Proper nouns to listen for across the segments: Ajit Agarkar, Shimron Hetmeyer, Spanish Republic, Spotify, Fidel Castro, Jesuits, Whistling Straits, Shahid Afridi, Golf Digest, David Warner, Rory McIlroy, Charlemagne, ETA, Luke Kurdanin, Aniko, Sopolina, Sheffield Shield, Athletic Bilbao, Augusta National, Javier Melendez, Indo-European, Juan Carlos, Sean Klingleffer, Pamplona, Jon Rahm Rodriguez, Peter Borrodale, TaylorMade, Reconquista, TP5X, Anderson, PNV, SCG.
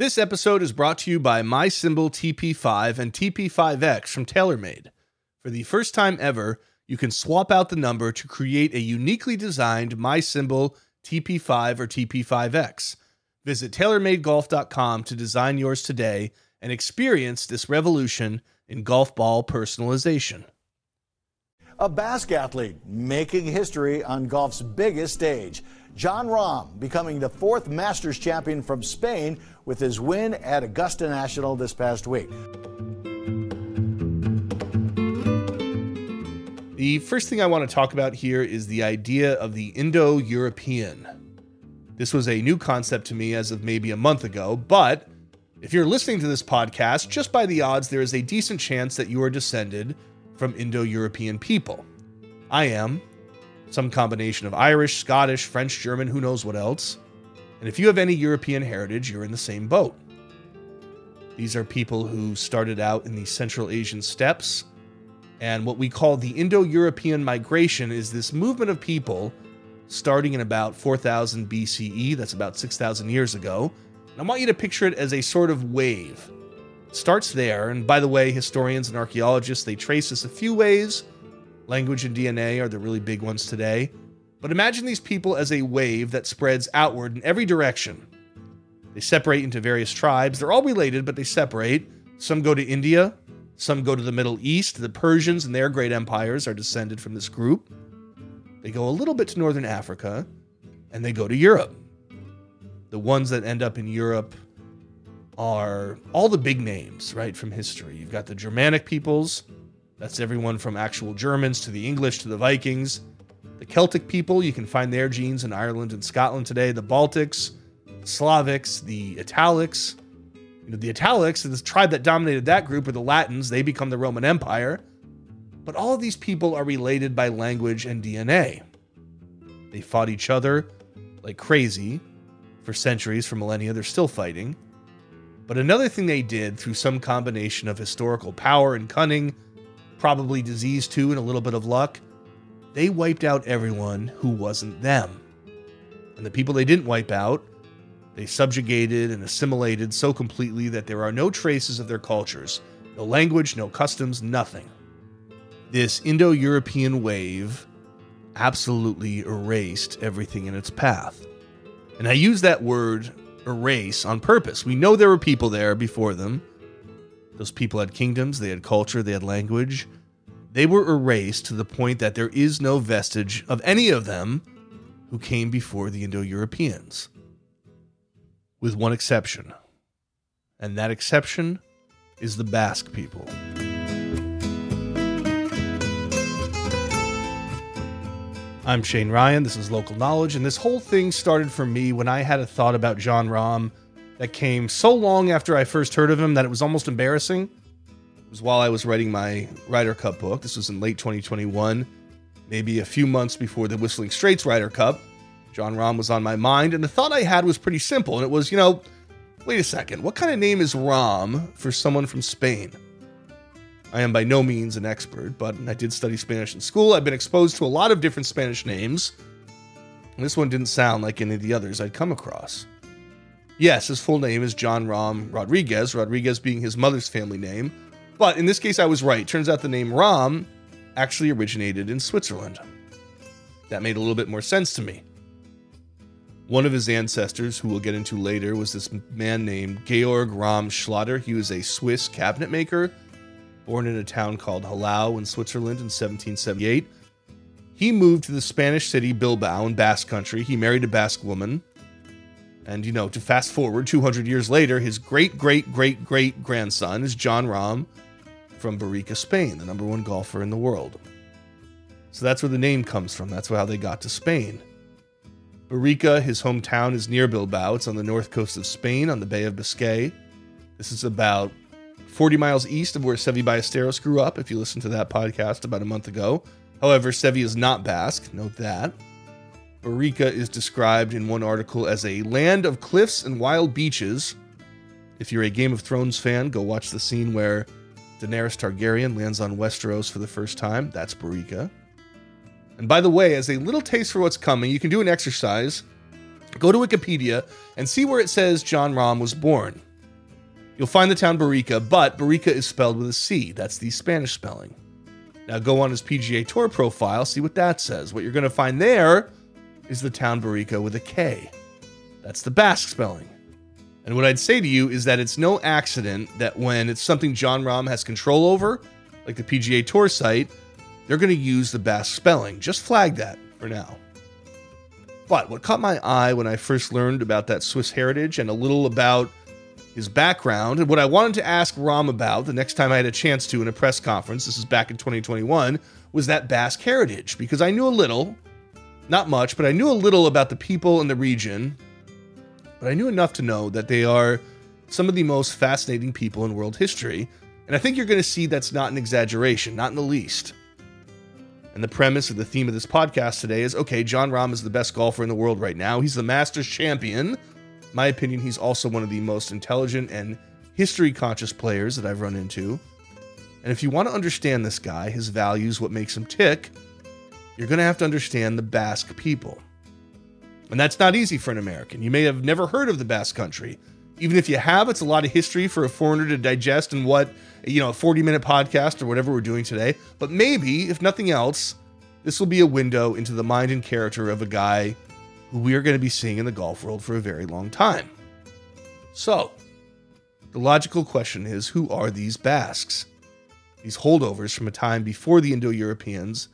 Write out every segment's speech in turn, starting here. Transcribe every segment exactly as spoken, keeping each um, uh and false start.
This episode is brought to you by MySymbol T P five and T P five X from TaylorMade. For the first time ever, you can swap out the number to create a uniquely designed MySymbol T P five or T P five X. Visit Taylor Made Golf dot com to design yours today and experience this revolution in golf ball personalization. A Basque athlete making history on golf's biggest stage. Jon Rahm becoming the fourth Masters champion from Spain with his win at Augusta National this past week. The first thing I want to talk about here is the idea of the Indo-European. This was a new concept to me as of maybe a month ago, but if you're listening to this podcast, just by the odds, there is a decent chance that you are descended from Indo-European people. I am. Some combination of Irish, Scottish, French, German, who knows what else. And if you have any European heritage, you're in the same boat. These are people who started out in the Central Asian steppes. And what we call the Indo-European migration is this movement of people starting in about four thousand B C E. That's about six thousand years ago. And I want you to picture it as a sort of wave. It starts there. And by the way, historians and archaeologists, they trace this a few ways. Language and D N A are the really big ones today. But imagine these people as a wave that spreads outward in every direction. They separate into various tribes. They're all related, but they separate. Some go to India. Some go to the Middle East. The Persians and their great empires are descended from this group. They go a little bit to northern Africa, and they go to Europe. The ones that end up in Europe are all the big names, right, from history. You've got the Germanic peoples. That's everyone from actual Germans to the English to the Vikings. The Celtic people, you can find their genes in Ireland and Scotland today. The Baltics, the Slavics, the Italics. You know, the Italics, the tribe that dominated that group, are the Latins. They become the Roman Empire. But all of these people are related by language and D N A. They fought each other like crazy for centuries, for millennia. They're still fighting. But another thing they did through some combination of historical power and cunning, probably disease too, and a little bit of luck, they wiped out everyone who wasn't them. And the people they didn't wipe out, they subjugated and assimilated so completely that there are no traces of their cultures, no language, no customs, nothing. This Indo-European wave absolutely erased everything in its path. And I use that word erase on purpose. We know there were people there before them. Those people had kingdoms, they had culture, they had language. They were erased to the point that there is no vestige of any of them who came before the Indo-Europeans, with one exception. And that exception is the Basque people. I'm Shane Ryan, this is Local Knowledge, and this whole thing started for me when I had a thought about Jon Rahm that came so long after I first heard of him that it was almost embarrassing. It was while I was writing my Ryder Cup book. This was in late twenty twenty-one, maybe a few months before the Whistling Straits Ryder Cup. Jon Rahm was on my mind, and the thought I had was pretty simple, and it was, you know, wait a second, what kind of name is Rahm for someone from Spain? I am by no means an expert, but I did study Spanish in school. I've been exposed to a lot of different Spanish names, and this one didn't sound like any of the others I'd come across. Yes, his full name is Jon Rahm Rodriguez, Rodriguez being his mother's family name. But in this case, I was right. Turns out the name Rahm actually originated in Switzerland. That made a little bit more sense to me. One of his ancestors, who we'll get into later, was this man named Georg Rahm Schlatter. He was a Swiss cabinet maker, born in a town called Hallau in Switzerland in seventeen seventy-eight. He moved to the Spanish city Bilbao in Basque country. He married a Basque woman. And, you know, to fast forward two hundred years later, his great-great-great-great-grandson is Jon Rahm from Barrika, Spain, the number one golfer in the world. So that's where the name comes from. That's how they got to Spain. Barrika, his hometown, is near Bilbao. It's on the north coast of Spain, on the Bay of Biscay. This is about forty miles east of where Seve Ballesteros grew up, if you listened to that podcast about a month ago. However, Seve is not Basque. Note that. Barrika is described in one article as a land of cliffs and wild beaches. If you're a Game of Thrones fan, go watch the scene where Daenerys Targaryen lands on Westeros for the first time. That's Barrika. And by the way, as a little taste for what's coming, you can do an exercise. Go to Wikipedia and see where it says Jon Rahm was born. You'll find the town Barrika, but Barrika is spelled with a C. That's the Spanish spelling. Now go on his P G A Tour profile, see what that says. What you're going to find there is the town Barrika with a K. That's the Basque spelling. And what I'd say to you is that it's no accident that when it's something Jon Rahm has control over, like the P G A Tour site, they're going to use the Basque spelling. Just flag that for now. But what caught my eye when I first learned about that Swiss heritage and a little about his background, and what I wanted to ask Rahm about the next time I had a chance to in a press conference, this is back in twenty twenty-one, was that Basque heritage. Because I knew a little, not much, but I knew a little about the people in the region, but I knew enough to know that they are some of the most fascinating people in world history. And I think you're going to see that's not an exaggeration, not in the least. And the premise of the theme of this podcast today is, okay, Jon Rahm is the best golfer in the world right now. He's the Masters champion. My opinion, he's also one of the most intelligent and history-conscious players that I've run into. And if you want to understand this guy, his values, what makes him tick, you're going to have to understand the Basque people. And that's not easy for an American. You may have never heard of the Basque country. Even if you have, it's a lot of history for a foreigner to digest in what, you know, a forty-minute podcast or whatever we're doing today. But maybe, if nothing else, this will be a window into the mind and character of a guy who we are going to be seeing in the golf world for a very long time. So, the logical question is, who are these Basques? These holdovers from a time before the Indo-Europeans?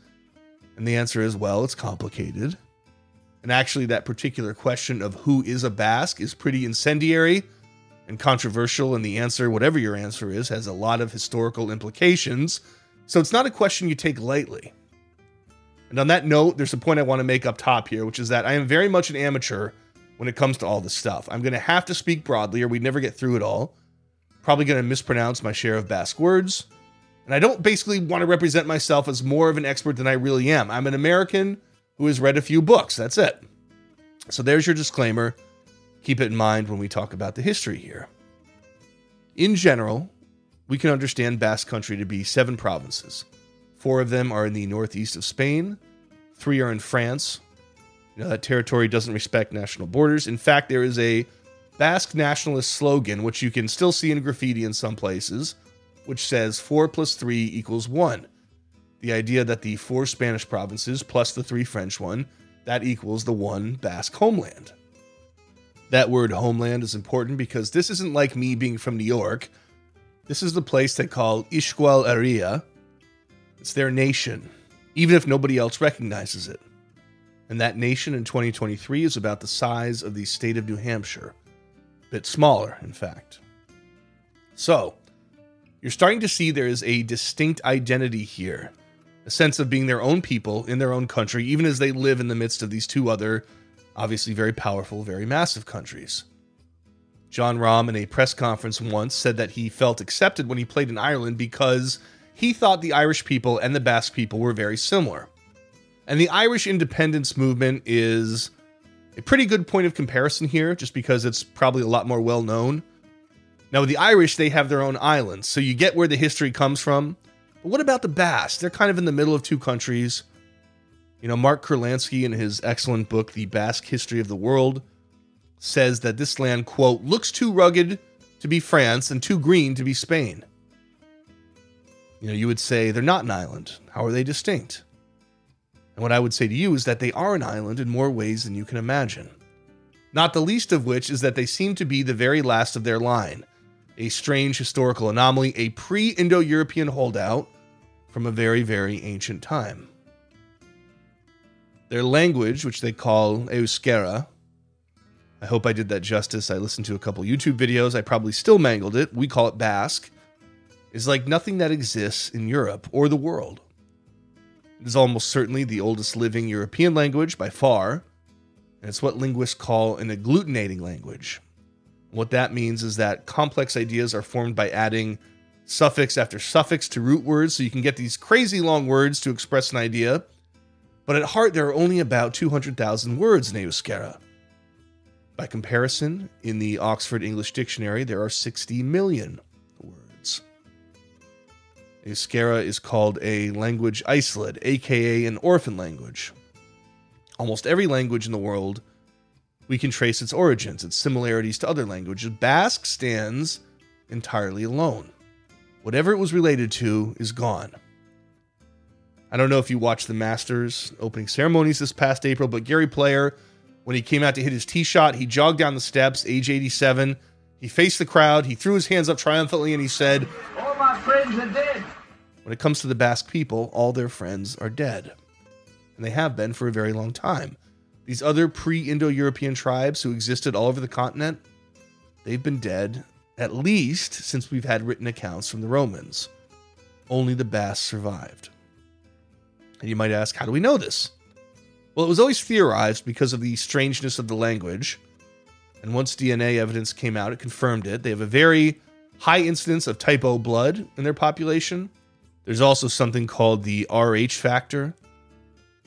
And the answer is, well, it's complicated. And actually, that particular question of who is a Basque is pretty incendiary and controversial, and the answer, whatever your answer is, has a lot of historical implications. So it's not a question you take lightly. And on that note, there's a point I want to make up top here, which is that I am very much an amateur when it comes to all this stuff. I'm going to have to speak broadly or we'd never get through it all. Probably going to mispronounce my share of Basque words. And I don't basically want to represent myself as more of an expert than I really am. I'm an American who has read a few books. That's it. So there's your disclaimer. Keep it in mind when we talk about the history here. In general, we can understand Basque country to be seven provinces. Four of them are in the northeast of Spain. Three are in France. You know, that territory doesn't respect national borders. In fact, there is a Basque nationalist slogan, which you can still see in graffiti in some places, which says four plus three equals one. The idea that the four Spanish provinces plus the three French one, that equals the one Basque homeland. That word homeland is important because this isn't like me being from New York. This is the place they call Euskal Herria. It's their nation, even if nobody else recognizes it. And that nation in twenty twenty-three is about the size of the state of New Hampshire. A bit smaller, in fact. So, you're starting to see there is a distinct identity here. A sense of being their own people in their own country, even as they live in the midst of these two other, obviously very powerful, very massive countries. Jon Rahm in a press conference once said that he felt accepted when he played in Ireland because he thought the Irish people and the Basque people were very similar. And the Irish independence movement is a pretty good point of comparison here, just because it's probably a lot more well known. Now, with the Irish, they have their own islands, so you get where the history comes from. But what about the Basque? They're kind of in the middle of two countries. You know, Mark Kurlansky, in his excellent book, The Basque History of the World, says that this land, quote, looks too rugged to be France and too green to be Spain. You know, you would say they're not an island. How are they distinct? And what I would say to you is that they are an island in more ways than you can imagine. Not the least of which is that they seem to be the very last of their line. A strange historical anomaly, a pre-Indo-European holdout from a very, very ancient time. Their language, which they call Euskera, I hope I did that justice. I listened to a couple YouTube videos. I probably still mangled it. We call it Basque. Is like nothing that exists in Europe or the world. It is almost certainly the oldest living European language by far, and it's what linguists call an agglutinating language. What that means is that complex ideas are formed by adding suffix after suffix to root words, so you can get these crazy long words to express an idea, but at heart there are only about two hundred thousand words in Euskera. By comparison, in the Oxford English Dictionary there are sixty million. Euskera is called a language isolate, aka an orphan language. Almost every language in the world, we can trace its origins, its similarities to other languages. Basque stands entirely alone. Whatever it was related to is gone. I don't know if you watched the Masters opening ceremonies this past April, but Gary Player, when he came out to hit his tee shot, he jogged down the steps, age eighty-seven. He faced the crowd, he threw his hands up triumphantly, and he said, "All my friends are dead." When it comes to the Basque people, all their friends are dead. And they have been for a very long time. These other pre-Indo-European tribes who existed all over the continent, they've been dead at least since we've had written accounts from the Romans. Only the Basque survived. And you might ask, how do we know this? Well, it was always theorized because of the strangeness of the language. And once D N A evidence came out, it confirmed it. They have a very high incidence of type O blood in their population. There's also something called the Rh factor.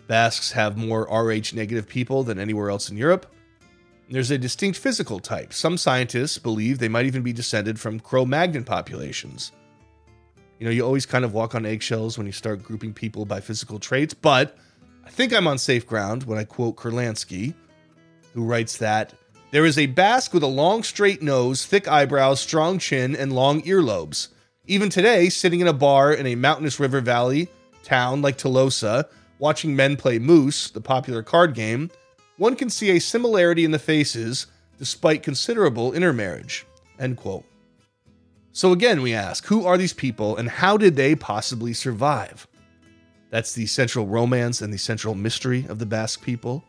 Basques have more Rh negative people than anywhere else in Europe. There's a distinct physical type. Some scientists believe they might even be descended from Cro-Magnon populations. You know, you always kind of walk on eggshells when you start grouping people by physical traits, but I think I'm on safe ground when I quote Kurlansky, who writes that there is a Basque with a long straight nose, thick eyebrows, strong chin, and long earlobes. Even today, sitting in a bar in a mountainous river valley town like Tolosa, watching men play Moose, the popular card game, one can see a similarity in the faces despite considerable intermarriage. End quote. So again, we ask, who are these people and how did they possibly survive? That's the central romance and the central mystery of the Basque people.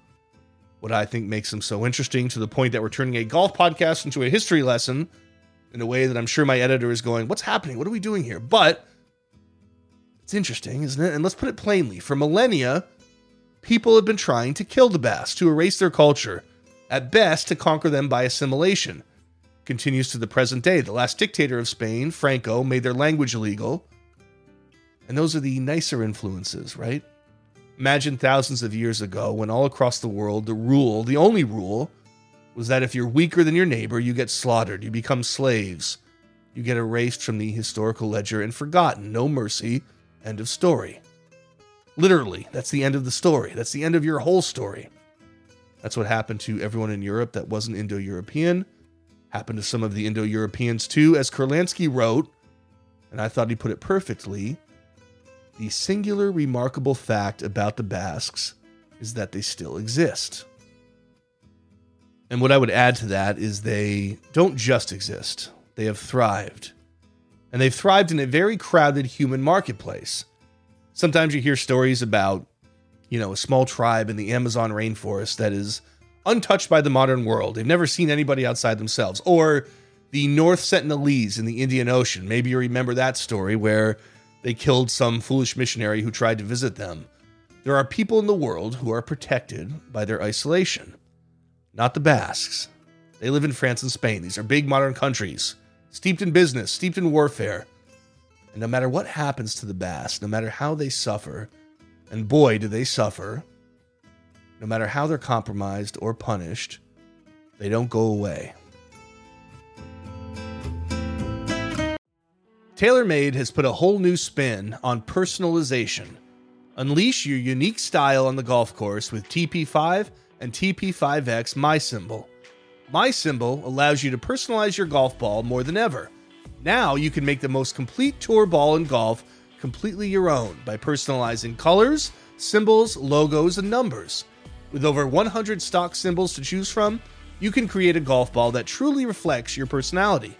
What I think makes them so interesting to the point that we're turning a golf podcast into a history lesson in a way that I'm sure my editor is going, what's happening? What are we doing here? But it's interesting, isn't it? And let's put it plainly. For millennia, people have been trying to kill the Basques, to erase their culture, at best to conquer them by assimilation. Continues to the present day. The last dictator of Spain, Franco, made their language illegal. And those are the nicer influences, right? Imagine thousands of years ago when all across the world, the rule, the only rule, was that if you're weaker than your neighbor, you get slaughtered, you become slaves, you get erased from the historical ledger and forgotten. No mercy. End of story. Literally, that's the end of the story. That's the end of your whole story. That's what happened to everyone in Europe that wasn't Indo-European. Happened to some of the Indo-Europeans too, as Kurlansky wrote, and I thought he put it perfectly, the singular remarkable fact about the Basques is that they still exist. And what I would add to that is they don't just exist. They have thrived. And they've thrived in a very crowded human marketplace. Sometimes you hear stories about, you know, a small tribe in the Amazon rainforest that is untouched by the modern world. They've never seen anybody outside themselves. Or the North Sentinelese in the Indian Ocean. Maybe you remember that story where they killed some foolish missionary who tried to visit them. There are people in the world who are protected by their isolation. Not the Basques. They live in France and Spain. These are big modern countries, steeped in business, steeped in warfare. And no matter what happens to the Basque, no matter how they suffer, and boy, do they suffer, no matter how they're compromised or punished, they don't go away. TaylorMade has put a whole new spin on personalization. Unleash your unique style on the golf course with T P five and T P five X MySymbol. MySymbol allows you to personalize your golf ball more than ever. Now you can make the most complete tour ball in golf completely your own by personalizing colors, symbols, logos, and numbers. With over one hundred stock symbols to choose from, you can create a golf ball that truly reflects your personality.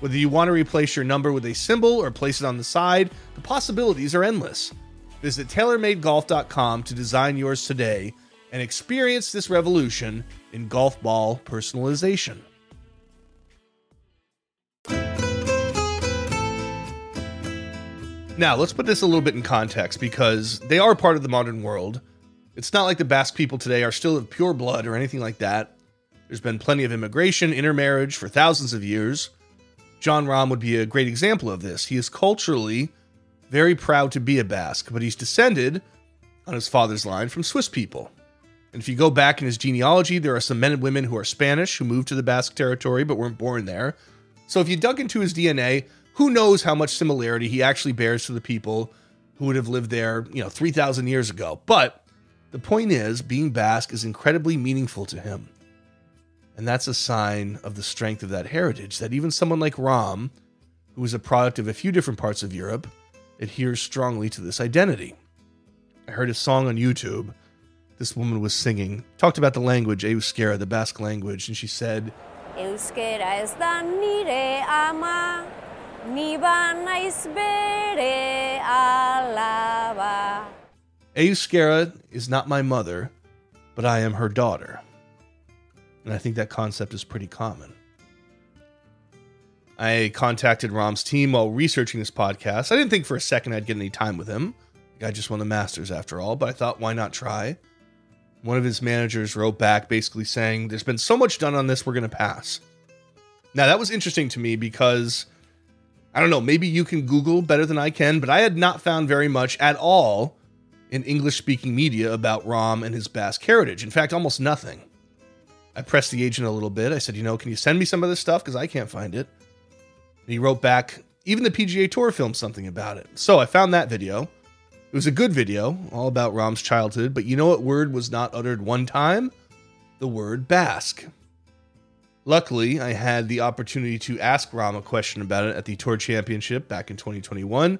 Whether you want to replace your number with a symbol or place it on the side, the possibilities are endless. Visit Taylor Made Golf dot com to design yours today and experience this revolution in golf ball personalization. Now, let's put this a little bit in context because they are part of the modern world. It's not like the Basque people today are still of pure blood or anything like that. There's been plenty of immigration, intermarriage for thousands of years. Jon Rahm would be a great example of this. He is culturally very proud to be a Basque, but he's descended on his father's line from Swiss people. And if you go back in his genealogy, there are some men and women who are Spanish who moved to the Basque territory but weren't born there. So if you dug into his D N A, who knows how much similarity he actually bears to the people who would have lived there, you know, three thousand years ago. But the point is, being Basque is incredibly meaningful to him. And that's a sign of the strength of that heritage, that even someone like Rahm, who was a product of a few different parts of Europe, adheres strongly to this identity. I heard a song on YouTube this woman was singing, talked about the language, Euskera, the Basque language, and she said, Euskera ez da nire ama, ni ba naiz bere alaba. Euskera is not my mother, but I am her daughter. And I think that concept is pretty common. I contacted Rahm's team while researching this podcast. I didn't think for a second I'd get any time with him. I just won the Masters after all, but I thought, why not try? One of his managers wrote back basically saying, there's been so much done on this, we're going to pass. Now, that was interesting to me because, I don't know, maybe you can Google better than I can, but I had not found very much at all in English-speaking media about Rahm and his Basque heritage. In fact, almost nothing. I pressed the agent a little bit. I said, you know, can you send me some of this stuff? Because I can't find it. And he wrote back, even the P G A Tour filmed something about it. So I found that video. It was a good video, all about Rahm's childhood, but you know what word was not uttered one time? The word Basque. Luckily, I had the opportunity to ask Rahm a question about it at the Tour Championship back in twenty twenty-one.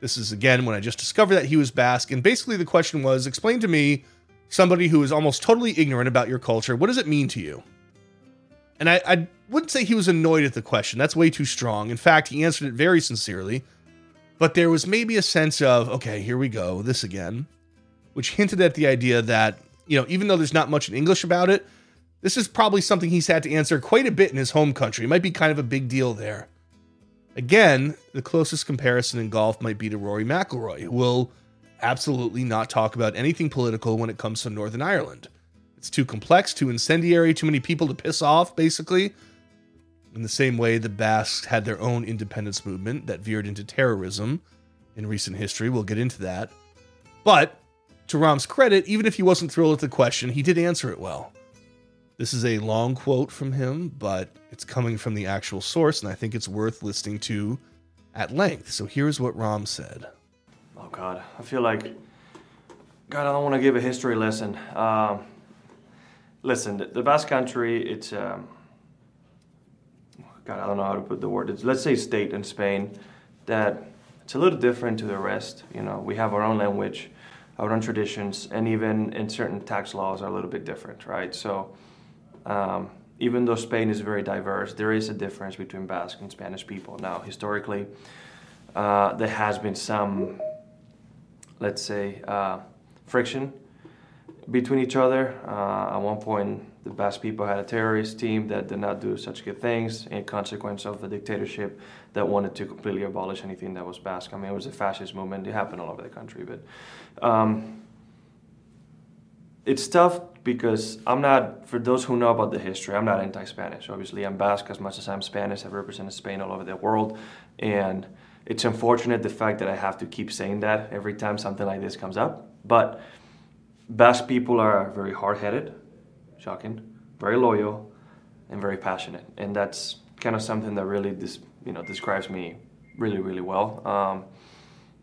This is, again, when I just discovered that he was Basque, and basically the question was, explain to me, somebody who is almost totally ignorant about your culture, what does it mean to you? And I, I wouldn't say he was annoyed at the question. That's way too strong. In fact, he answered it very sincerely. But there was maybe a sense of, okay, here we go, this again, which hinted at the idea that, you know, even though there's not much in English about it, this is probably something he's had to answer quite a bit in his home country. It might be kind of a big deal there. Again, the closest comparison in golf might be to Rory McIlroy, who will absolutely not talk about anything political when it comes to Northern Ireland. It's too complex, too incendiary, too many people to piss off, basically. In the same way, the Basques had their own independence movement that veered into terrorism in recent history. We'll get into that. But to Rahm's credit, even if he wasn't thrilled at the question, he did answer it well. This is a long quote from him, but it's coming from the actual source, and I think it's worth listening to at length. So here's what Rahm said. Oh, God, I feel like, God, I don't want to give a history lesson. Um, listen, the Basque country, it's... Um, God, I don't know how to put the word. It's, let's say state in Spain, that it's a little different to the rest. You know, we have our own language, our own traditions, and even in certain tax laws are a little bit different, right? So um, even though Spain is very diverse, there is a difference between Basque and Spanish people. Now, historically, uh, there has been some, let's say, uh, friction between each other. Uh, at one point, the Basque people had a terrorist team that did not do such good things in consequence of a dictatorship that wanted to completely abolish anything that was Basque. I mean, it was a fascist movement. It happened all over the country. But um, it's tough because I'm not, for those who know about the history, I'm not anti-Spanish. Obviously, I'm Basque as much as I'm Spanish. I've represented Spain all over the world. And it's unfortunate the fact that I have to keep saying that every time something like this comes up. But Basque people are very hard-headed. Shocking, very loyal, and very passionate, and that's kind of something that really, dis, you know, describes me really, really well. Um,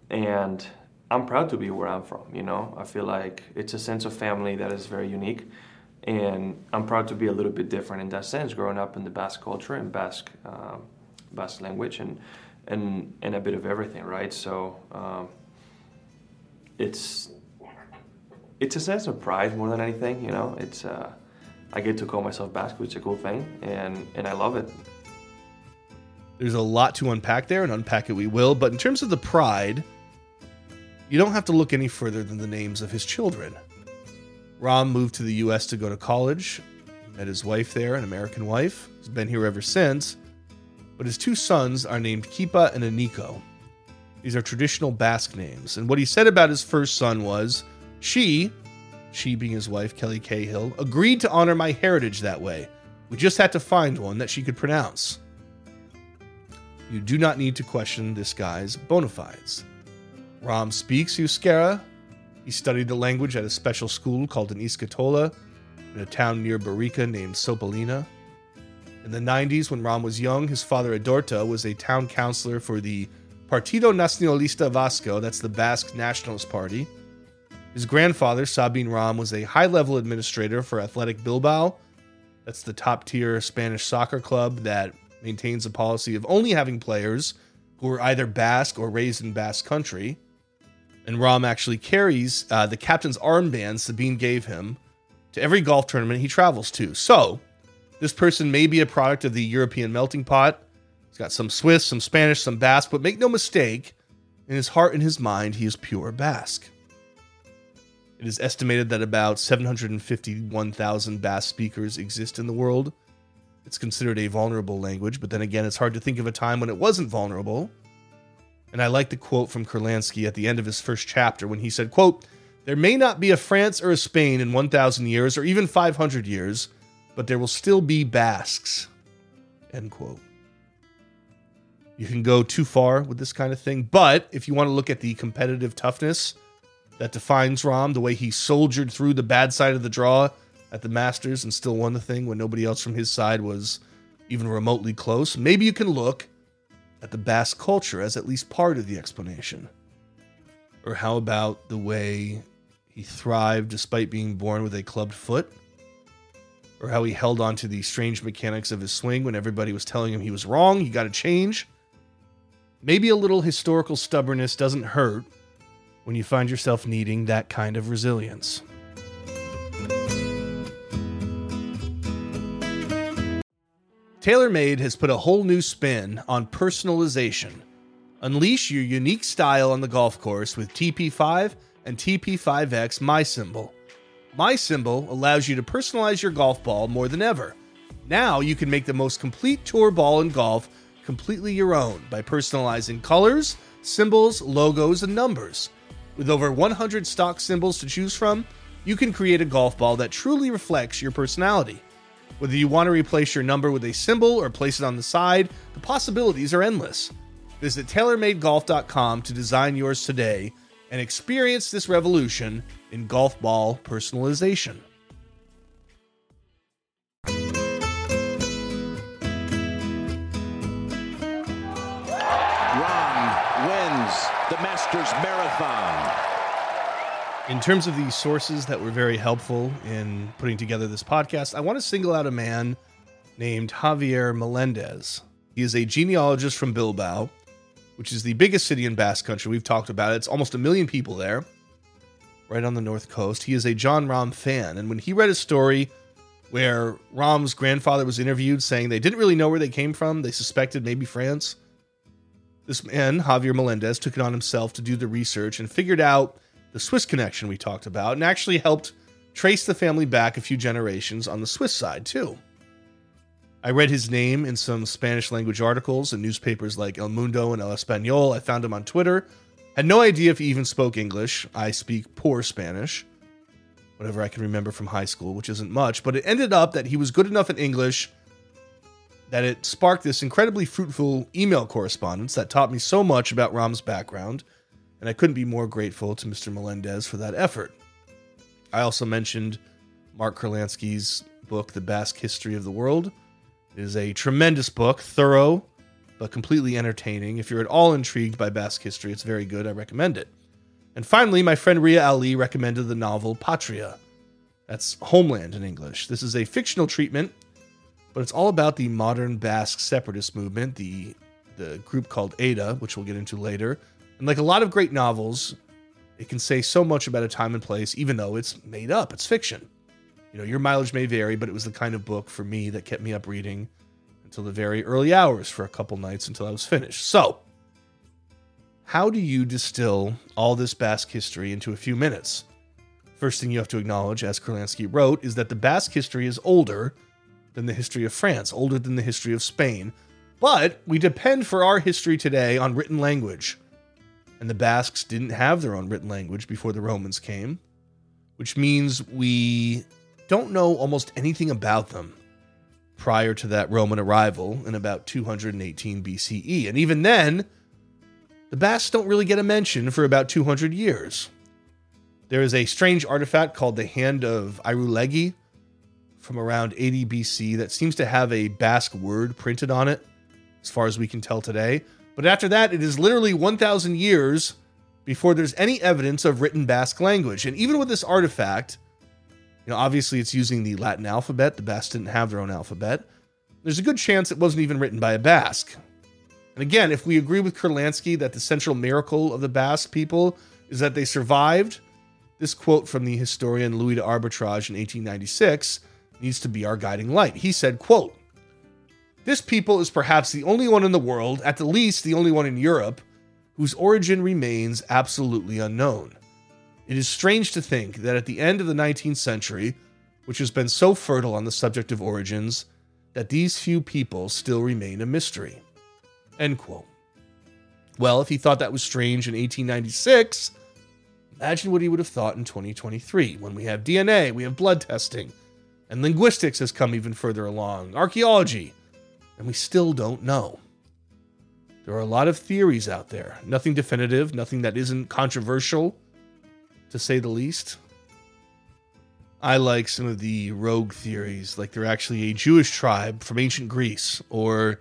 and I'm proud to be where I'm from. You know, I feel like it's a sense of family that is very unique, and I'm proud to be a little bit different in that sense. Growing up in the Basque culture and Basque, um, Basque language, and and and a bit of everything, right? So um, it's it's a sense of pride more than anything. You know, it's. Uh, I get to call myself Basque, which is a cool thing, and, and I love it. There's a lot to unpack there, and unpack it we will, but in terms of the pride, you don't have to look any further than the names of his children. Rahm moved to the U S to go to college, met his wife there, an American wife. He's been here ever since, but his two sons are named Kipa and Aniko. These are traditional Basque names, and what he said about his first son was, she... she being his wife, Kelly Cahill, agreed to honor my heritage that way. We just had to find one that she could pronounce. You do not need to question this guy's bona fides. Rahm speaks Euskera. He studied the language at a special school called an Iskatola in a town near Barrika named Sopolina. In the nineties, when Rahm was young, his father Adorta was a town councilor for the Partido Nacionalista Vasco, that's the Basque Nationalist Party. His grandfather, Sabine Rahm, was a high-level administrator for Athletic Bilbao. That's the top-tier Spanish soccer club that maintains a policy of only having players who are either Basque or raised in Basque country. And Rahm actually carries uh, the captain's armband Sabine gave him to every golf tournament he travels to. So this person may be a product of the European melting pot. He's got some Swiss, some Spanish, some Basque, but make no mistake, in his heart and his mind, he is pure Basque. It is estimated that about seven hundred fifty-one thousand Basque speakers exist in the world. It's considered a vulnerable language, but then again, it's hard to think of a time when it wasn't vulnerable. And I like the quote from Kurlansky at the end of his first chapter when he said, quote, "There may not be a France or a Spain in one thousand years or even five hundred years, but there will still be Basques," end quote. You can go too far with this kind of thing, but if you want to look at the competitive toughness that defines Rahm, the way he soldiered through the bad side of the draw at the Masters and still won the thing when nobody else from his side was even remotely close, maybe you can look at the Basque culture as at least part of the explanation. Or how about the way he thrived despite being born with a clubbed foot? Or how he held on to the strange mechanics of his swing when everybody was telling him he was wrong, you got to change? Maybe a little historical stubbornness doesn't hurt when you find yourself needing that kind of resilience. TaylorMade has put a whole new spin on personalization. Unleash your unique style on the golf course with T P five and T P five X MySymbol. MySymbol allows you to personalize your golf ball more than ever. Now you can make the most complete tour ball in golf completely your own by personalizing colors, symbols, logos, and numbers. With over one hundred stock symbols to choose from, you can create a golf ball that truly reflects your personality. Whether you want to replace your number with a symbol or place it on the side, the possibilities are endless. Visit Taylor Made Golf dot com to design yours today and experience this revolution in golf ball personalization. The Masters Marathon. In terms of the sources that were very helpful in putting together this podcast, I want to single out a man named Javier Melendez. He is a genealogist from Bilbao, which is the biggest city in Basque Country. We've talked about it. It's almost a million people there, right on the north coast. He is a Jon Rahm fan, and when he read a story where Rahm's grandfather was interviewed saying they didn't really know where they came from, they suspected maybe France, this man, Javier Melendez, took it on himself to do the research and figured out the Swiss connection we talked about and actually helped trace the family back a few generations on the Swiss side, too. I read his name in some Spanish-language articles in newspapers like El Mundo and El Español. I found him on Twitter. Had no idea if he even spoke English. I speak poor Spanish, whatever I can remember from high school, which isn't much. But it ended up that he was good enough in English that it sparked this incredibly fruitful email correspondence that taught me so much about Rahm's background, and I couldn't be more grateful to Mister Melendez for that effort. I also mentioned Mark Kurlansky's book, The Basque History of the World. It is a tremendous book, thorough, but completely entertaining. If you're at all intrigued by Basque history, it's very good. I recommend it. And finally, my friend Ria Ali recommended the novel Patria. That's Homeland in English. This is a fictional treatment, but it's all about the modern Basque separatist movement, the the group called E T A, which we'll get into later. And like a lot of great novels, it can say so much about a time and place, even though it's made up, it's fiction. You know, your mileage may vary, but it was the kind of book for me that kept me up reading until the very early hours for a couple nights until I was finished. So, how do you distill all this Basque history into a few minutes? First thing you have to acknowledge, as Kurlansky wrote, is that the Basque history is older than the history of France, older than the history of Spain. But we depend for our history today on written language. And the Basques didn't have their own written language before the Romans came, which means we don't know almost anything about them prior to that Roman arrival in about two hundred eighteen B C E. And even then, the Basques don't really get a mention for about two hundred years. There is a strange artifact called the Hand of Irulegi, from around eighty B C that seems to have a Basque word printed on it, as far as we can tell today. But after that, it is literally one thousand years before there's any evidence of written Basque language. And even with this artifact, you know, obviously it's using the Latin alphabet. The Basques didn't have their own alphabet. there's a good chance it wasn't even written by a Basque. And again, if we agree with Kurlansky that the central miracle of the Basque people is that they survived, this quote from the historian Louis de Arbitrage in eighteen ninety-six needs to be our guiding light. He said, quote, "This people is perhaps the only one in the world, at the least the only one in Europe, whose origin remains absolutely unknown. It is strange to think that at the end of the nineteenth century, which has been so fertile on the subject of origins, that these few people still remain a mystery." End quote. Well, if he thought that was strange in eighteen ninety-six, imagine what he would have thought in twenty twenty-three, when we have D N A, we have blood testing, and linguistics has come even further along, archaeology, and we still don't know. There are a lot of theories out there, nothing definitive, nothing that isn't controversial, to say the least. I like some of the rogue theories, like they're actually a Jewish tribe from ancient Greece, or,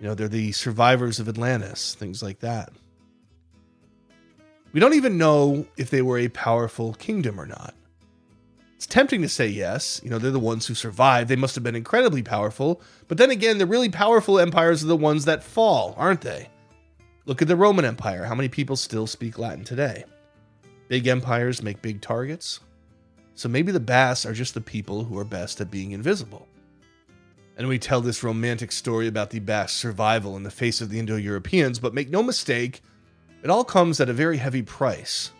you know, they're the survivors of Atlantis, things like that. We don't even know if they were a powerful kingdom or not. It's tempting to say yes, you know, they're the ones who survived, they must have been incredibly powerful, but then again, the really powerful empires are the ones that fall, aren't they? Look at the Roman Empire, how many people still speak Latin today? Big empires make big targets. So maybe the Basques are just the people who are best at being invisible. And we tell this romantic story about the Basque survival in the face of the Indo-Europeans, but make no mistake, it all comes at a very heavy price.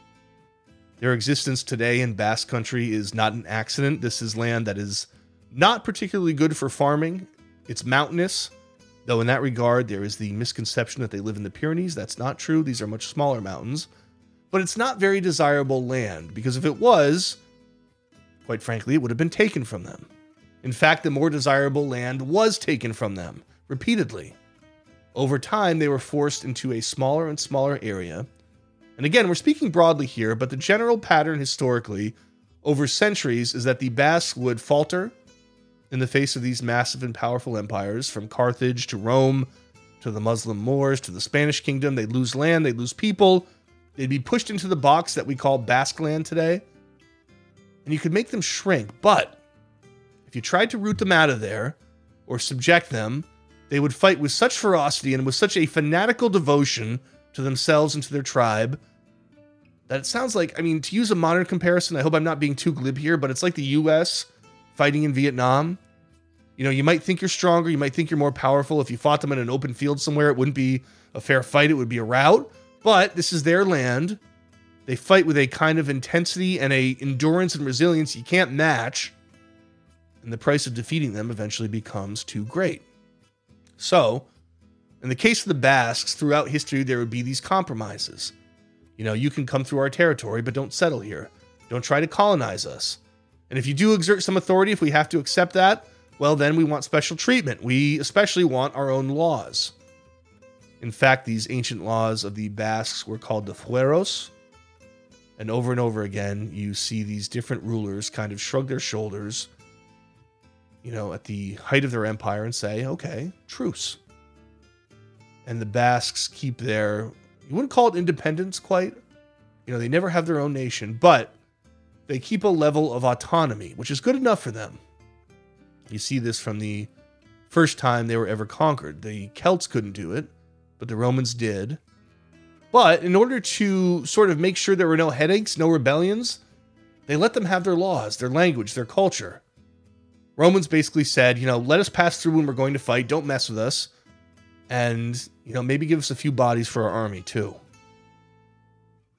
Their existence today in Basque country is not an accident. This is land that is not particularly good for farming. It's mountainous, though in that regard, there is the misconception that they live in the Pyrenees. That's not true. These are much smaller mountains. But it's not very desirable land, because if it was, quite frankly, it would have been taken from them. In fact, the more desirable land was taken from them, repeatedly. Over time, they were forced into a smaller and smaller area. And again, we're speaking broadly here, but the general pattern historically over centuries is that the Basques would falter in the face of these massive and powerful empires, from Carthage to Rome to the Muslim Moors to the Spanish kingdom. They'd lose land, they'd lose people, they'd be pushed into the box that we call Basque land today. And you could make them shrink, but if you tried to root them out of there or subject them, they would fight with such ferocity and with such a fanatical devotion to themselves and to their tribe that it sounds like, I mean, to use a modern comparison, I hope I'm not being too glib here, but it's like the U S fighting in Vietnam. You know, you might think you're stronger, you might think you're more powerful. If you fought them in an open field somewhere, it wouldn't be a fair fight, it would be a rout, but this is their land. They fight with a kind of intensity and a endurance and resilience you can't match, and the price of defeating them eventually becomes too great. So, in the case of the Basques, throughout history there would be these compromises. You know, you can come through our territory, but don't settle here. Don't try to colonize us. And if you do exert some authority, if we have to accept that, well then we want special treatment. We especially want our own laws. In fact, these ancient laws of the Basques were called the Fueros. And over and over again, you see these different rulers kind of shrug their shoulders, you know, at the height of their empire and say, okay, truce. And the Basques keep their, you wouldn't call it independence quite. You know, they never have their own nation, but they keep a level of autonomy, which is good enough for them. You see this from the first time they were ever conquered. The Celts couldn't do it, but the Romans did. But in order to sort of make sure there were no headaches, no rebellions, they let them have their laws, their language, their culture. Romans basically said, you know, let us pass through when we're going to fight. Don't mess with us. And, you know, maybe give us a few bodies for our army, too.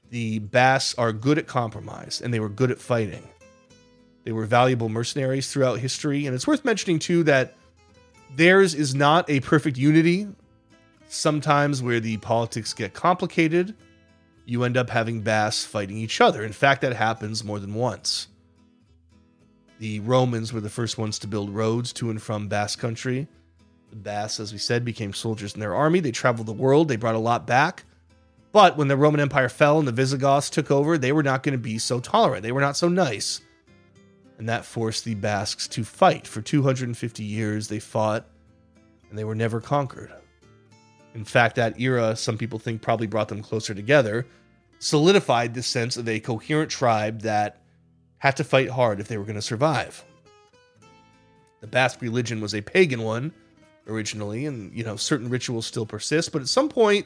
The Basques are good at compromise, and they were good at fighting. They were valuable mercenaries throughout history. And it's worth mentioning, too, that theirs is not a perfect unity. Sometimes where the politics get complicated, you end up having Basques fighting each other. In fact, that happens more than once. The Romans were the first ones to build roads to and from Basque country. The Basques, as we said, became soldiers in their army. They traveled the world. They brought a lot back. But when the Roman Empire fell and the Visigoths took over, they were not going to be so tolerant. They were not so nice. And that forced the Basques to fight. For two hundred fifty years, they fought, and they were never conquered. In fact, that era, some people think, probably brought them closer together, solidified this sense of a coherent tribe that had to fight hard if they were going to survive. The Basque religion was a pagan one, originally, and, you know, certain rituals still persist, but at some point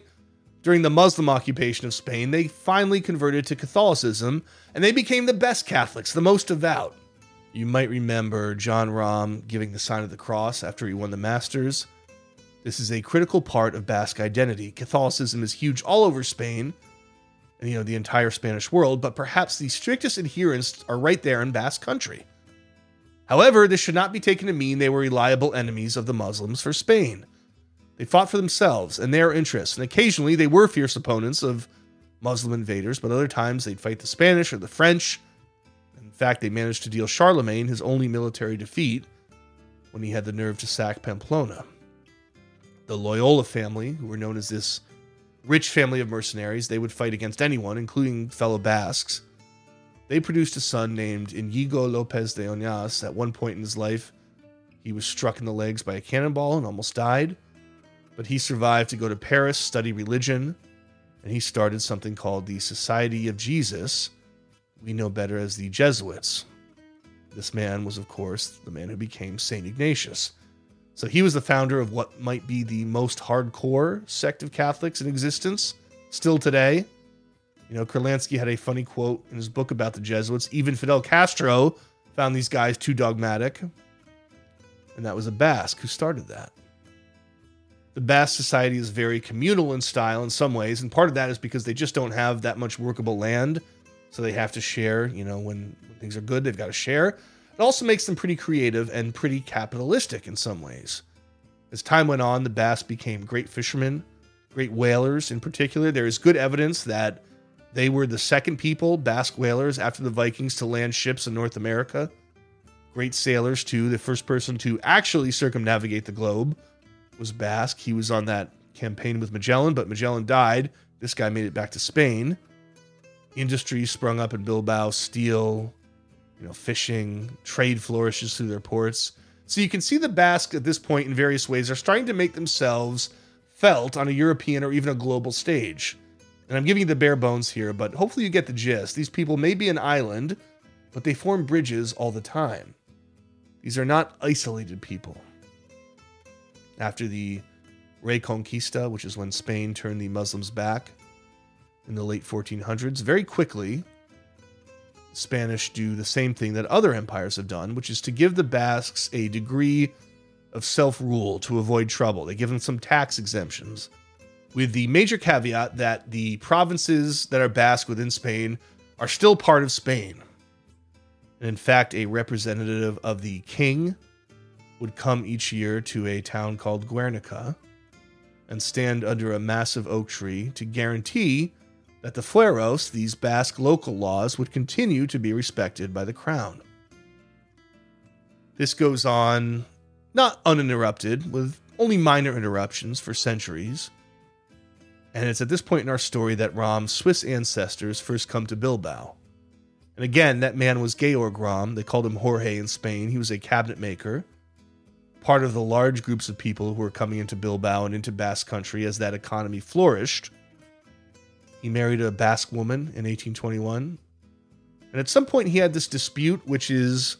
during the Muslim occupation of Spain, they finally converted to Catholicism, and they became the best Catholics, the most devout. You might remember Jon Rahm giving the sign of the cross after he won the Masters. This is a critical part of Basque identity. Catholicism is huge all over Spain, and, you know, the entire Spanish world, but perhaps the strictest adherents are right there in Basque country. However, this should not be taken to mean they were reliable enemies of the Muslims for Spain. They fought for themselves and their interests, and occasionally they were fierce opponents of Muslim invaders, but other times they'd fight the Spanish or the French. In fact, they managed to deal Charlemagne his only military defeat when he had the nerve to sack Pamplona. The Loyola family, who were known as this rich family of mercenaries, they would fight against anyone, including fellow Basques. They produced a son named Iñigo López de Oñas. At one point in his life, he was struck in the legs by a cannonball and almost died. But he survived to go to Paris, study religion, and he started something called the Society of Jesus, we know better as the Jesuits. This man was, of course, the man who became Saint Ignatius. So he was the founder of what might be the most hardcore sect of Catholics in existence, still today. You know, Kurlansky had a funny quote in his book about the Jesuits. Even Fidel Castro found these guys too dogmatic. And that was a Basque who started that. The Basque society is very communal in style in some ways, and part of that is because they just don't have that much workable land, so they have to share. You know, when, when things are good, they've got to share. It also makes them pretty creative and pretty capitalistic in some ways. As time went on, the Basque became great fishermen, great whalers in particular. There is good evidence that they were the second people, Basque whalers, after the Vikings to land ships in North America. Great sailors, too. The first person to actually circumnavigate the globe was Basque. He was on that campaign with Magellan, but Magellan died. This guy made it back to Spain. Industries sprung up in Bilbao, steel, you know, fishing, trade flourishes through their ports. So you can see the Basque at this point in various ways are starting to make themselves felt on a European or even a global stage. And I'm giving you the bare bones here, but hopefully you get the gist. These people may be an island, but they form bridges all the time. These are not isolated people. After the Reconquista, which is when Spain turned the Muslims back in the late fourteen hundreds, very quickly, the Spanish do the same thing that other empires have done, which is to give the Basques a degree of self-rule to avoid trouble. They give them some tax exemptions, with the major caveat that the provinces that are Basque within Spain are still part of Spain. And in fact, a representative of the king would come each year to a town called Guernica and stand under a massive oak tree to guarantee that the Fueros, these Basque local laws, would continue to be respected by the crown. This goes on, not uninterrupted, with only minor interruptions for centuries. And it's at this point in our story that Rahm's Swiss ancestors first come to Bilbao. And again, that man was Georg Rahm. They called him Jorge in Spain. He was a cabinet maker, part of the large groups of people who were coming into Bilbao and into Basque country as that economy flourished. He married a Basque woman in eighteen twenty-one. And at some point he had this dispute, which is,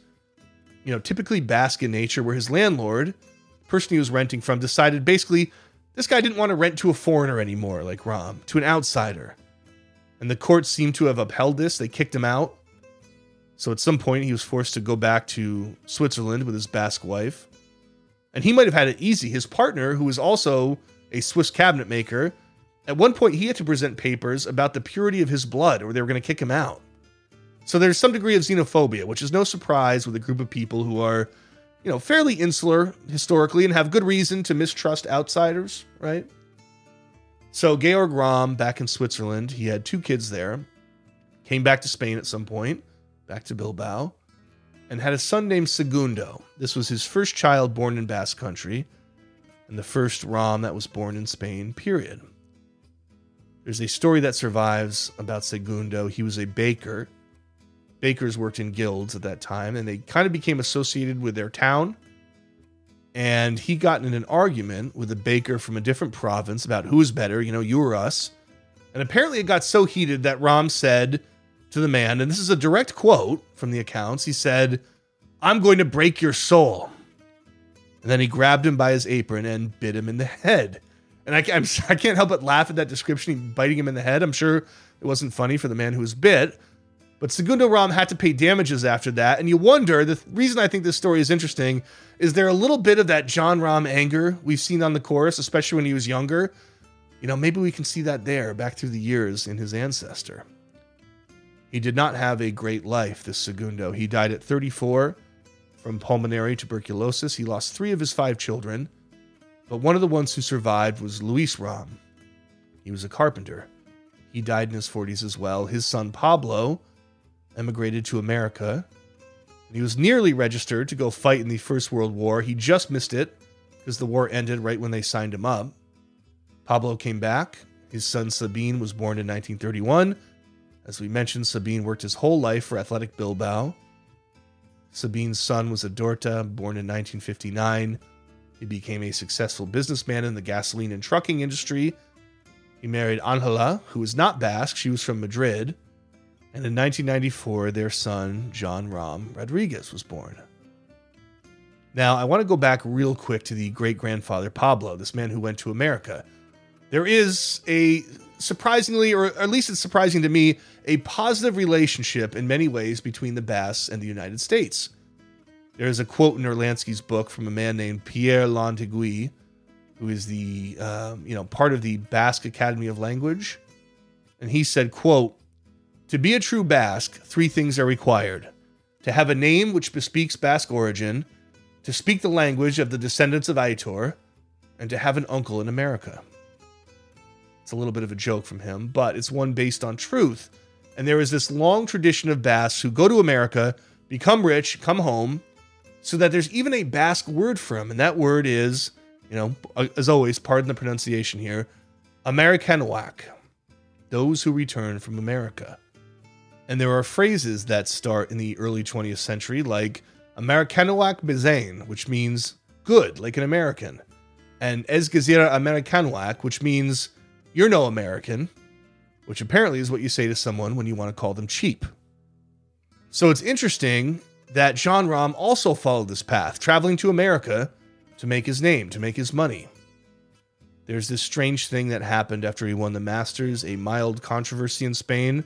you know, typically Basque in nature, where his landlord, the person he was renting from, decided basically this guy didn't want to rent to a foreigner anymore, like Rahm, to an outsider. And the court seemed to have upheld this. They kicked him out. So at some point he was forced to go back to Switzerland with his Basque wife. And he might have had it easy. His partner, who was also a Swiss cabinet maker, at one point he had to present papers about the purity of his blood or they were going to kick him out. So there's some degree of xenophobia, which is no surprise with a group of people who are, you know, fairly insular historically and have good reason to mistrust outsiders, right? So Georg Rahm, back in Switzerland, he had two kids there, came back to Spain at some point, back to Bilbao, and had a son named Segundo. This was his first child born in Basque country, and the first Rahm that was born in Spain, period. There's a story that survives about Segundo. He was a baker. Bakers worked in guilds at that time, and they kind of became associated with their town. And he got in an argument with a baker from a different province about who was better, you know, you or us. And apparently it got so heated that Rahm said to the man, and this is a direct quote from the accounts, he said, "I'm going to break your soul." And then he grabbed him by his apron and bit him in the head. And I, I'm, I can't help but laugh at that description, biting him in the head. I'm sure it wasn't funny for the man who was bit. But Segundo Rahm had to pay damages after that. And you wonder, the th- reason I think this story is interesting is there a little bit of that Jon Rahm anger we've seen on the course, especially when he was younger. You know, maybe we can see that there back through the years in his ancestor. He did not have a great life, this Segundo. He died at thirty-four from pulmonary tuberculosis. He lost three of his five children. But one of the ones who survived was Luis Rahm. He was a carpenter. He died in his forties as well. His son Pablo emigrated to America. He was nearly registered to go fight in the First World War. He just missed it because the war ended right when they signed him up. Pablo came back. His son Sabine was born in nineteen thirty-one. As we mentioned, Sabine worked his whole life for Athletic Bilbao. Sabine's son was Adorta, born in nineteen fifty-nine. He became a successful businessman in the gasoline and trucking industry. He married Angela, who was not Basque. She was from Madrid. And in nineteen ninety-four, their son, Jon Rahm Rodriguez, was born. Now, I want to go back real quick to the great-grandfather Pablo, this man who went to America. There is a, surprisingly, or at least it's surprising to me, a positive relationship in many ways between the Basques and the United States. There is a quote in Kurlansky's book from a man named Pierre Lantigui, who is the, um, you know, part of the Basque Academy of Language. And he said, quote, "To be a true Basque, three things are required: to have a name which bespeaks Basque origin, to speak the language of the descendants of Aitor, and to have an uncle in America." It's a little bit of a joke from him, but it's one based on truth. And there is this long tradition of Basques who go to America, become rich, come home, so that there's even a Basque word for him. And that word is, you know, as always, pardon the pronunciation here, Americanoak, those who return from America. And there are phrases that start in the early twentieth century, like Americanoak Bizain, which means good, like an American, and Ez Gezira Americanoak, which means you're no American, which apparently is what you say to someone when you want to call them cheap. So it's interesting that Jon Rahm also followed this path, traveling to America to make his name, to make his money. There's this strange thing that happened after he won the Masters, a mild controversy in Spain,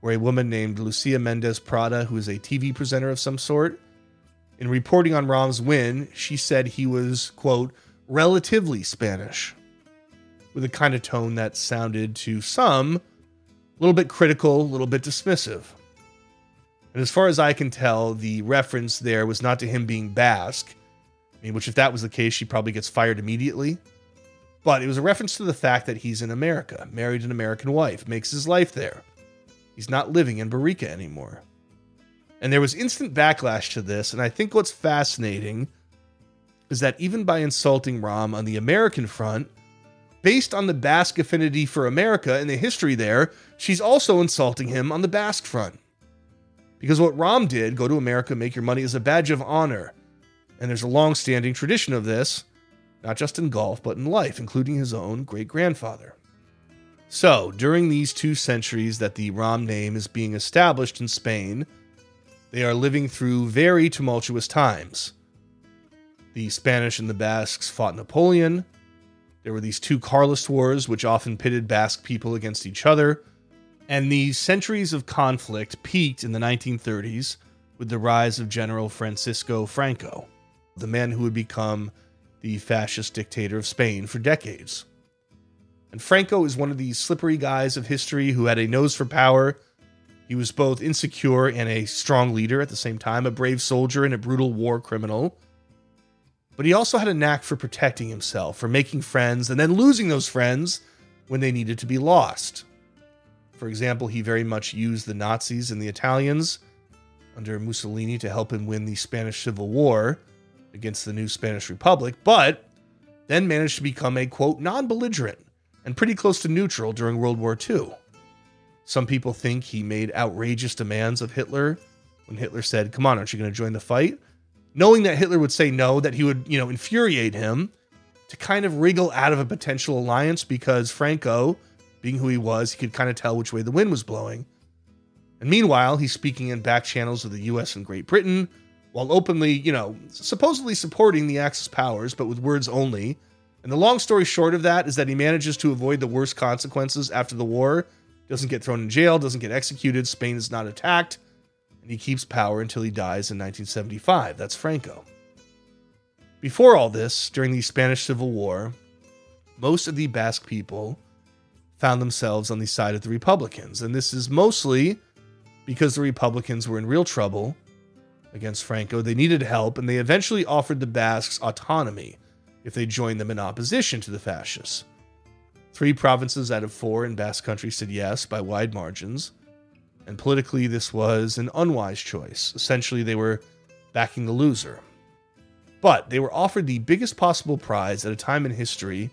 where a woman named Lucia Mendez Prada, who is a T V presenter of some sort, in reporting on Rahm's win, she said he was, quote, relatively Spanish, with a kind of tone that sounded to some a little bit critical, a little bit dismissive. And as far as I can tell, the reference there was not to him being Basque, I mean, which if that was the case, she probably gets fired immediately. But it was a reference to the fact that he's in America, married an American wife, makes his life there. He's not living in Barrika anymore. And there was instant backlash to this, and I think what's fascinating is that even by insulting Rahm on the American front, based on the Basque affinity for America and the history there, she's also insulting him on the Basque front. Because what Rahm did, go to America, make your money, is a badge of honor. And there's a long-standing tradition of this, not just in golf, but in life, including his own great-grandfather. So, during these two centuries that the Rahm name is being established in Spain, they are living through very tumultuous times. The Spanish and the Basques fought Napoleon. There were these two Carlist wars, which often pitted Basque people against each other. And these centuries of conflict peaked in the nineteen thirties with the rise of General Francisco Franco, the man who would become the fascist dictator of Spain for decades. And Franco is one of these slippery guys of history who had a nose for power. He was both insecure and a strong leader at the same time, a brave soldier and a brutal war criminal. But he also had a knack for protecting himself, for making friends, and then losing those friends when they needed to be lost. For example, he very much used the Nazis and the Italians under Mussolini to help him win the Spanish Civil War against the new Spanish Republic, but then managed to become a, quote, non-belligerent and pretty close to neutral during World War Two. Some people think he made outrageous demands of Hitler when Hitler said, "Come on, aren't you going to join the fight?" Knowing that Hitler would say no, that he would, you know, infuriate him, to kind of wriggle out of a potential alliance, because Franco, being who he was, he could kind of tell which way the wind was blowing. And meanwhile, he's speaking in back channels of the U S and Great Britain, while openly, you know, supposedly supporting the Axis powers, but with words only. And the long story short of that is that he manages to avoid the worst consequences after the war, doesn't get thrown in jail, doesn't get executed, Spain is not attacked, and he keeps power until he dies in nineteen seventy-five. That's Franco. Before all this, during the Spanish Civil War, most of the Basque people found themselves on the side of the Republicans, and this is mostly because the Republicans were in real trouble against Franco. They needed help, and they eventually offered the Basques autonomy if they joined them in opposition to the fascists. Three provinces out of four in Basque country said yes by wide margins, and politically this was an unwise choice. Essentially, they were backing the loser. But they were offered the biggest possible prize at a time in history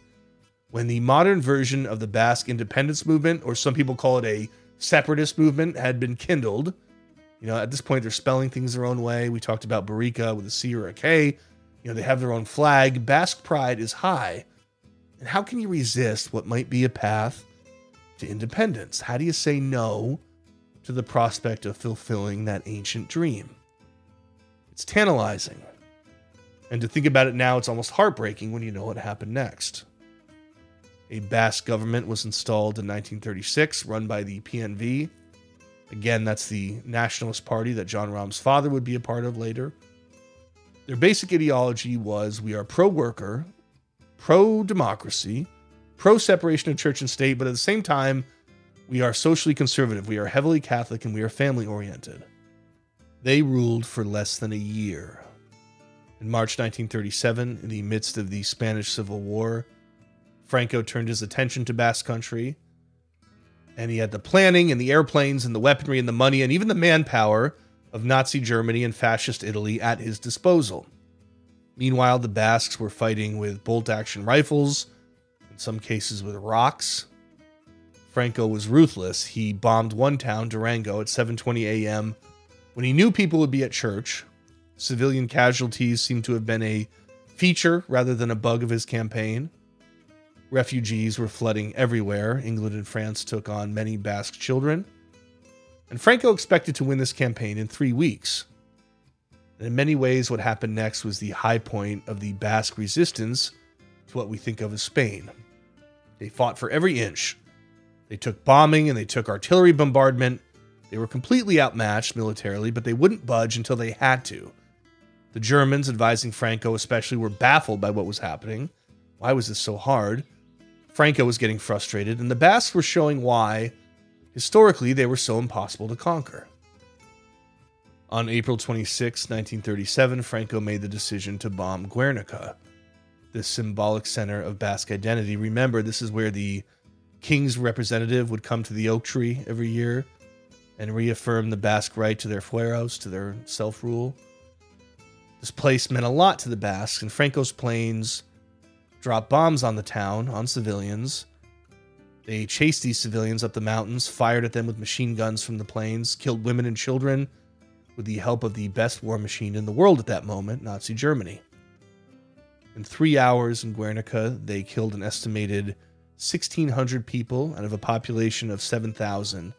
when the modern version of the Basque independence movement, or some people call it a separatist movement, had been kindled. You know, at this point, they're spelling things their own way. We talked about Barrika with a C or a K. You know, they have their own flag. Basque pride is high. And how can you resist what might be a path to independence? How do you say no to the prospect of fulfilling that ancient dream? It's tantalizing. And to think about it now, it's almost heartbreaking when you know what happened next. A Basque government was installed in nineteen thirty-six, run by the P N V. Again, that's the nationalist party that Jon Rahm's father would be a part of later. Their basic ideology was, we are pro-worker, pro-democracy, pro-separation of church and state, but at the same time, we are socially conservative, we are heavily Catholic, and we are family-oriented. They ruled for less than a year. In March nineteen thirty-seven, in the midst of the Spanish Civil War, Franco turned his attention to Basque country, and he had the planning and the airplanes and the weaponry and the money and even the manpower of Nazi Germany and fascist Italy at his disposal. Meanwhile, the Basques were fighting with bolt-action rifles, in some cases with rocks. Franco was ruthless. He bombed one town, Durango, at seven twenty a.m. when he knew people would be at church. Civilian casualties seemed to have been a feature rather than a bug of his campaign. Refugees were flooding everywhere. England and France took on many Basque children. And Franco expected to win this campaign in three weeks. And in many ways, what happened next was the high point of the Basque resistance to what we think of as Spain. They fought for every inch. They took bombing and they took artillery bombardment. They were completely outmatched militarily, but they wouldn't budge until they had to. The Germans, advising Franco especially, were baffled by what was happening. Why was this so hard? Franco was getting frustrated, and the Basques were showing why historically, they were so impossible to conquer. On April twenty-sixth, nineteen thirty-seven, Franco made the decision to bomb Guernica, the symbolic center of Basque identity. Remember, this is where the king's representative would come to the oak tree every year and reaffirm the Basque right to their fueros, to their self-rule. This place meant a lot to the Basques, and Franco's planes dropped bombs on the town, on civilians. They chased these civilians up the mountains, fired at them with machine guns from the planes, killed women and children with the help of the best war machine in the world at that moment, Nazi Germany. In three hours in Guernica, they killed an estimated sixteen hundred people out of a population of seven thousand.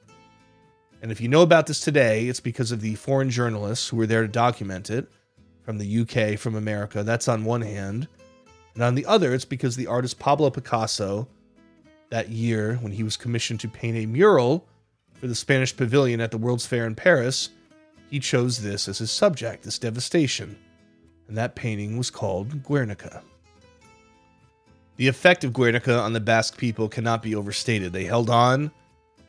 And if you know about this today, it's because of the foreign journalists who were there to document it, from the U K, from America. That's on one hand. And on the other, it's because the artist Pablo Picasso, that year when he was commissioned to paint a mural for the Spanish pavilion at the World's Fair in Paris, he chose this as his subject, this devastation. And that painting was called Guernica. The effect of Guernica on the Basque people cannot be overstated. They held on.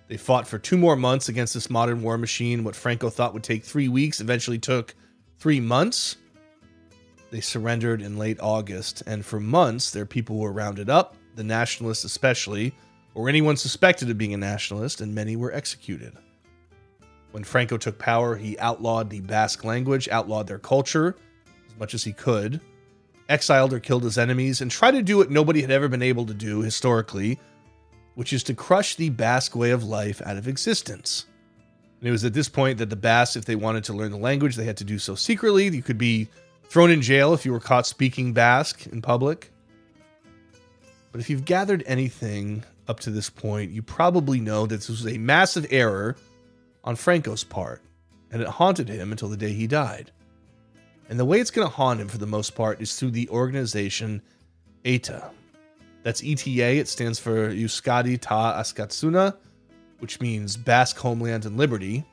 They fought for two more months against this modern war machine. What Franco thought would take three weeks eventually took three months. They surrendered in late August, and for months their people were rounded up, the nationalists especially, or anyone suspected of being a nationalist, and many were executed. When Franco took power, he outlawed the Basque language, outlawed their culture as much as he could, exiled or killed his enemies, and tried to do what nobody had ever been able to do historically, which is to crush the Basque way of life out of existence. And it was at this point that the Basques, if they wanted to learn the language, they had to do so secretly. You could be thrown in jail if you were caught speaking Basque in public. But if you've gathered anything up to this point, you probably know that this was a massive error on Franco's part, and it haunted him until the day he died. And the way it's going to haunt him for the most part is through the organization E T A. That's E T A. It stands for Euskadi Ta Askatsuna, which means Basque Homeland and Liberty.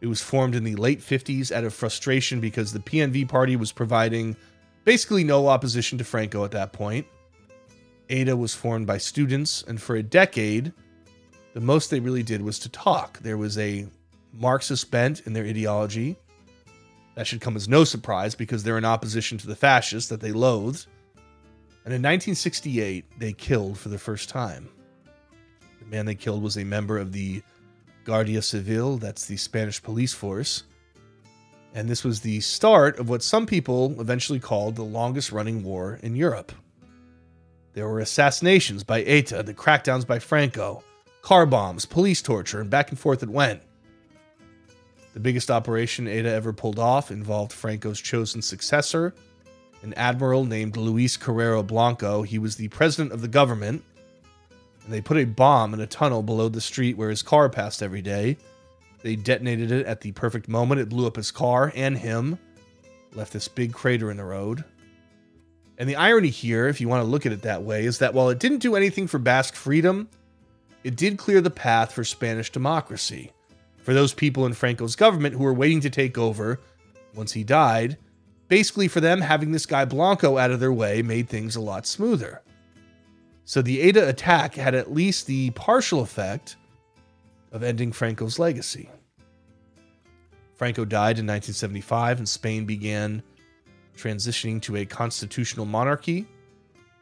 It was formed in the late fifties out of frustration because the P N V party was providing basically no opposition to Franco at that point. E T A was formed by students, and for a decade, the most they really did was to talk. There was a Marxist bent in their ideology. That should come as no surprise because they're in opposition to the fascists that they loathed. And in nineteen sixty-eight, they killed for the first time. The man they killed was a member of the Guardia Civil, that's the Spanish police force. And this was the start of what some people eventually called the longest running war in Europe. There were assassinations by E T A, the crackdowns by Franco, car bombs, police torture, and back and forth it went. The biggest operation E T A ever pulled off involved Franco's chosen successor, an admiral named Luis Carrero Blanco. He was the president of the government, and they put a bomb in a tunnel below the street where his car passed every day. They detonated it at the perfect moment. It blew up his car and him, left this big crater in the road. And the irony here, if you want to look at it that way, is that while it didn't do anything for Basque freedom, it did clear the path for Spanish democracy. For those people in Franco's government who were waiting to take over once he died, basically for them, having this guy Blanco out of their way made things a lot smoother. So the E T A attack had at least the partial effect of ending Franco's legacy. Franco died in nineteen seventy-five, and Spain began transitioning to a constitutional monarchy.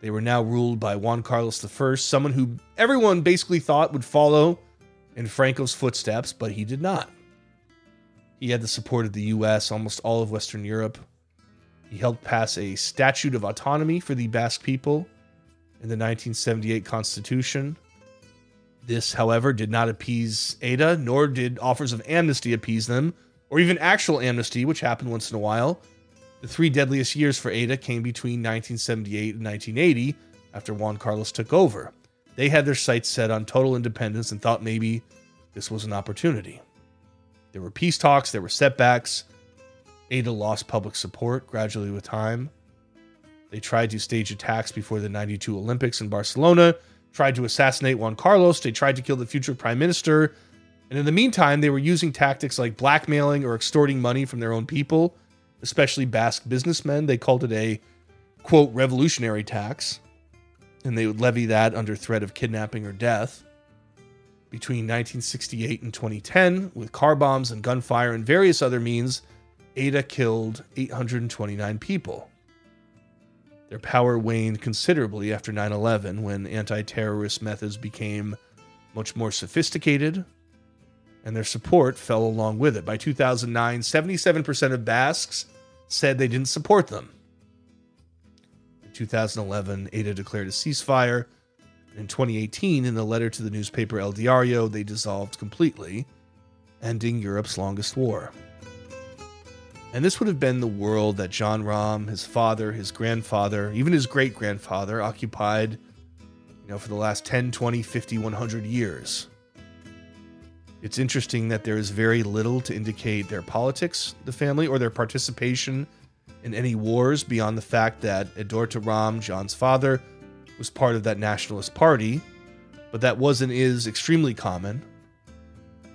They were now ruled by Juan Carlos the First, someone who everyone basically thought would follow in Franco's footsteps, but he did not. He had the support of the U S, almost all of Western Europe. He helped pass a statute of autonomy for the Basque people in the nineteen seventy-eight Constitution. This, however, did not appease E T A, nor did offers of amnesty appease them, or even actual amnesty, which happened once in a while. The three deadliest years for E T A came between nineteen seventy-eight and nineteen eighty, after Juan Carlos took over. They had their sights set on total independence and thought maybe this was an opportunity. There were peace talks, there were setbacks. E T A lost public support gradually with time. They tried to stage attacks before the ninety-two Olympics in Barcelona, tried to assassinate Juan Carlos, they tried to kill the future prime minister, and in the meantime, they were using tactics like blackmailing or extorting money from their own people, especially Basque businessmen. They called it a, quote, revolutionary tax, and they would levy that under threat of kidnapping or death. Between nineteen sixty-eight and twenty ten, with car bombs and gunfire and various other means, E T A killed eight hundred twenty-nine people. Their power waned considerably after nine eleven, when anti-terrorist methods became much more sophisticated, and their support fell along with it. By two thousand nine, seventy-seven percent of Basques said they didn't support them. two thousand eleven, E T A declared a ceasefire. In twenty eighteen, in a letter to the newspaper El Diario, they dissolved completely, ending Europe's longest war. And this would have been the world that Jon Rahm, his father, his grandfather, even his great-grandfather, occupied, you know, for the last ten, twenty, fifty, one hundred years. It's interesting that there is very little to indicate their politics, the family, or their participation in any wars beyond the fact that Adorta Rahm, Jon's father, was part of that nationalist party, but that was and is extremely common.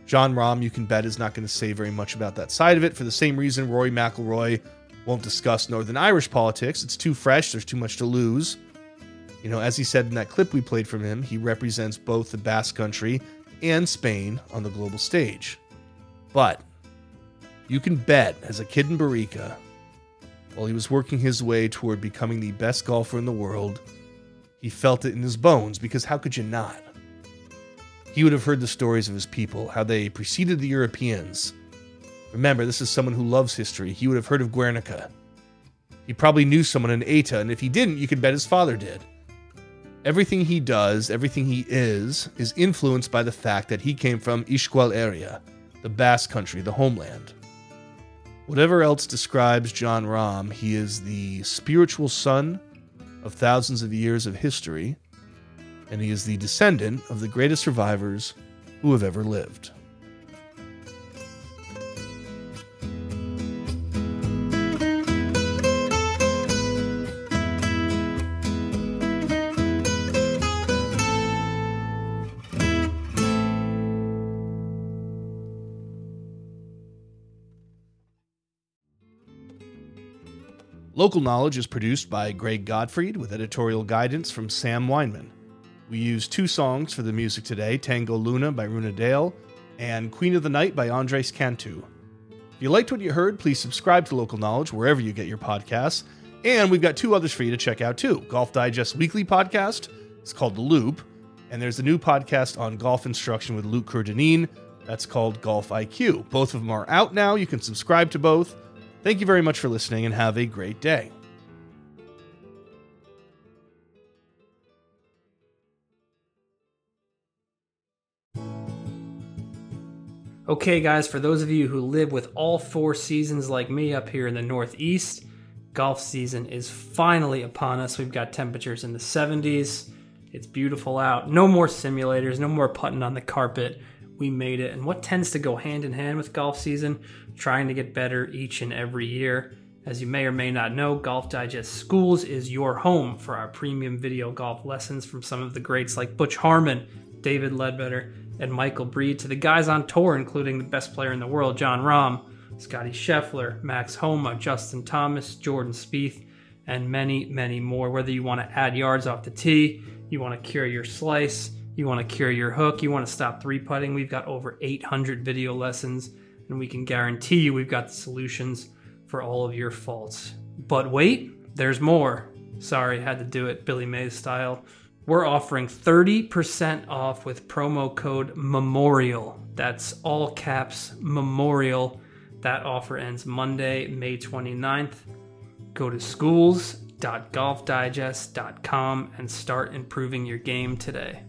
Jon Rahm, you can bet, is not going to say very much about that side of it, for the same reason Rory McIlroy won't discuss Northern Irish politics. It's too fresh, there's too much to lose. You know, as he said in that clip we played from him, he represents both the Basque country and Spain on the global stage. But you can bet, as a kid in Barrika, while he was working his way toward becoming the best golfer in the world, he felt it in his bones, because how could you not? He would have heard the stories of his people, how they preceded the Europeans. Remember, this is someone who loves history. He would have heard of Guernica. He probably knew someone in E T A, and if he didn't, you could bet his father did. Everything he does, everything he is, is influenced by the fact that he came from Euskal Herria, the Basque country, the homeland. Whatever else describes Jon Rahm, he is the spiritual son of thousands of years of history, and he is the descendant of the greatest survivors who have ever lived. Local Knowledge is produced by Greg Gottfried with editorial guidance from Sam Weinman. We use two songs for the music today, Tango Luna by Runa Dale and Queen of the Night by Andres Cantu. If you liked what you heard, please subscribe to Local Knowledge wherever you get your podcasts. And we've got two others for you to check out too. Golf Digest Weekly Podcast, it's called The Loop. And there's a new podcast on golf instruction with Luke Kurdanin, that's called Golf I Q. Both of them are out now. You can subscribe to both. Thank you very much for listening and have a great day. Okay, guys, for those of you who live with all four seasons like me up here in the Northeast, golf season is finally upon us. We've got temperatures in the seventies. It's beautiful out. No more simulators, no more putting on the carpet. We made it. And what tends to go hand in hand with golf season? Trying to get better each and every year. As you may or may not know, Golf Digest Schools is your home for our premium video golf lessons from some of the greats like Butch Harmon, David Ledbetter, and Michael Breed, to the guys on tour, including the best player in the world, Jon Rahm, Scottie Scheffler, Max Homa, Justin Thomas, Jordan Spieth, and many, many more. Whether you want to add yards off the tee, you want to cure your slice, you want to cure your hook, you want to stop three-putting, we've got over eight hundred video lessons, and we can guarantee you we've got the solutions for all of your faults. But wait, there's more. Sorry, had to do it Billy Mays style. We're offering thirty percent off with promo code MEMORIAL. That's all caps, MEMORIAL. That offer ends Monday, May twenty-ninth. Go to schools dot golf digest dot com and start improving your game today.